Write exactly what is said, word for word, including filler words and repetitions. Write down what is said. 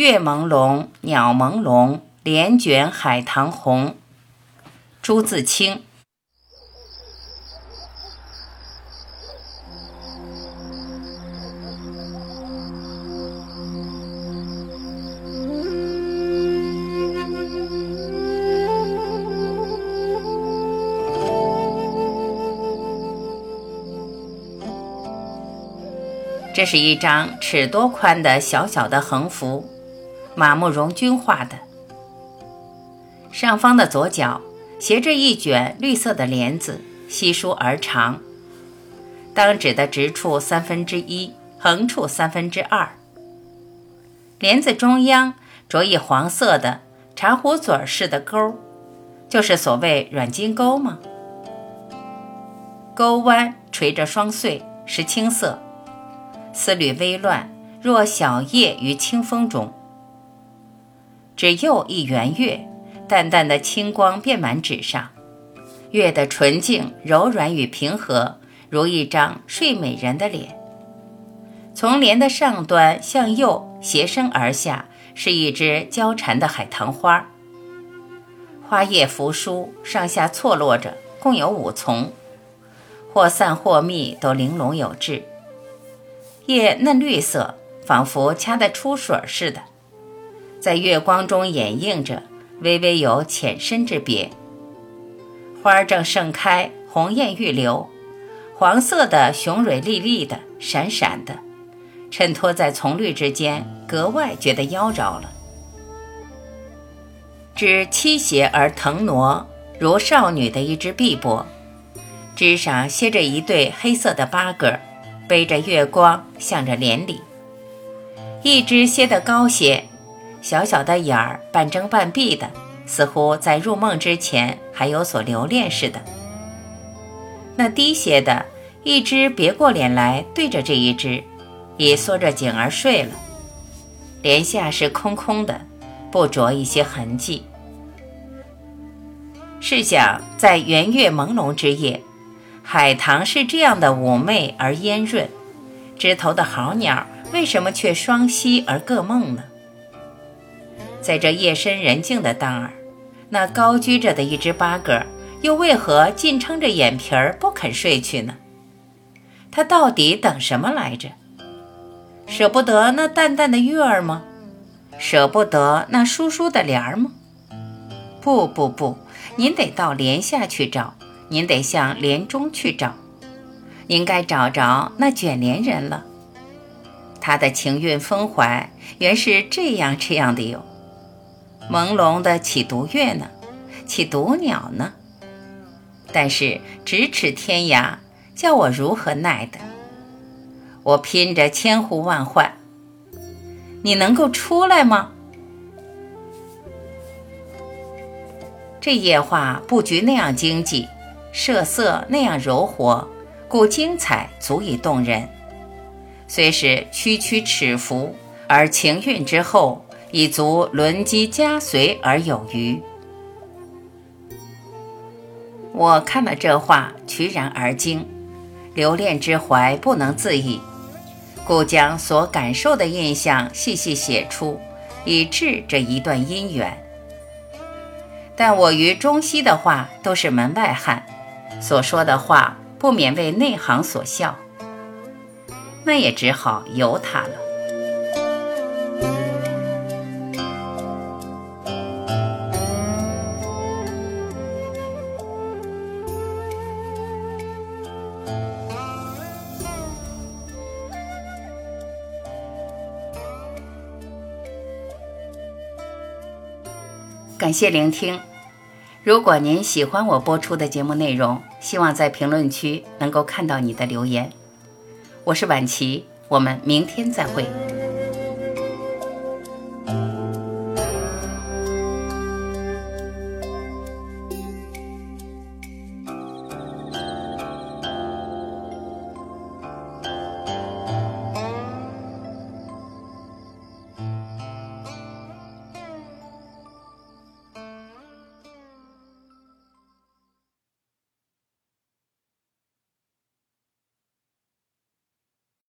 月朦胧、鸟朦胧、帘卷海棠红。朱自清。这是一张尺多宽的小小的横幅，马慕容君画的。上方的左角斜着一卷绿色的帘子，稀疏而长，当指的直处三分之一，横处三分之二。帘子中央着一黄色的茶壶嘴似的钩，就是所谓软金钩吗？钩弯垂着双穗，是青色，丝缕微乱，若小叶于清风中。只又一圆月，淡淡的清光遍满纸上，月的纯净柔软与平和，如一张睡美人的脸。从帘的上端向右斜伸而下，是一只交缠的海棠花，花叶扶疏，上下错落着，共有五丛，或散或密，都玲珑有致。叶嫩绿色，仿佛掐得出水似的，在月光中掩映着，微微有浅深之别。花正盛开，红艳欲流，黄色的雄蕊丽丽的，闪闪的，衬托在丛绿之间，格外觉得妖娆了。枝倾斜而腾挪，如少女的一只碧波，枝上歇着一对黑色的八哥，背着月光，向着帘里。一只歇得高些，小小的眼儿半睁半闭的，似乎在入梦之前还有所留恋似的。那低些的一只别过脸来，对着这一只，已缩着颈而睡了。帘下是空空的，不着一些痕迹。试想，在圆月朦胧之夜，海棠是这样的妩媚而烟润，枝头的好鸟为什么却双栖而各梦呢？在这夜深人静的当儿，那高居着的一只八哥又为何尽撑着眼皮儿不肯睡去呢？它到底等什么来着？舍不得那淡淡的月儿吗？舍不得那疏疏的帘儿吗？不不不，您得到帘下去找，您得向帘中去找，您该找着那卷帘人了。他的情韵风怀原是这样这样的哟，朦胧的起独月呢，起独鸟呢，但是咫尺天涯，叫我如何耐的？我拼着千呼万唤，你能够出来吗？这夜画布局那样精济，设色那样柔活，故精彩足以动人。虽是区区尺幅，而情韵之后，已足轮机加随而有余。我看了这画，虬然而惊，留恋之怀不能自已，故将所感受的印象细细写出，以致这一段姻缘。但我于中西的画都是门外汉，所说的话不免为内行所笑，那也只好由他了。感谢聆听，如果您喜欢我播出的节目内容，希望在评论区能够看到你的留言。我是婉琪，我们明天再会。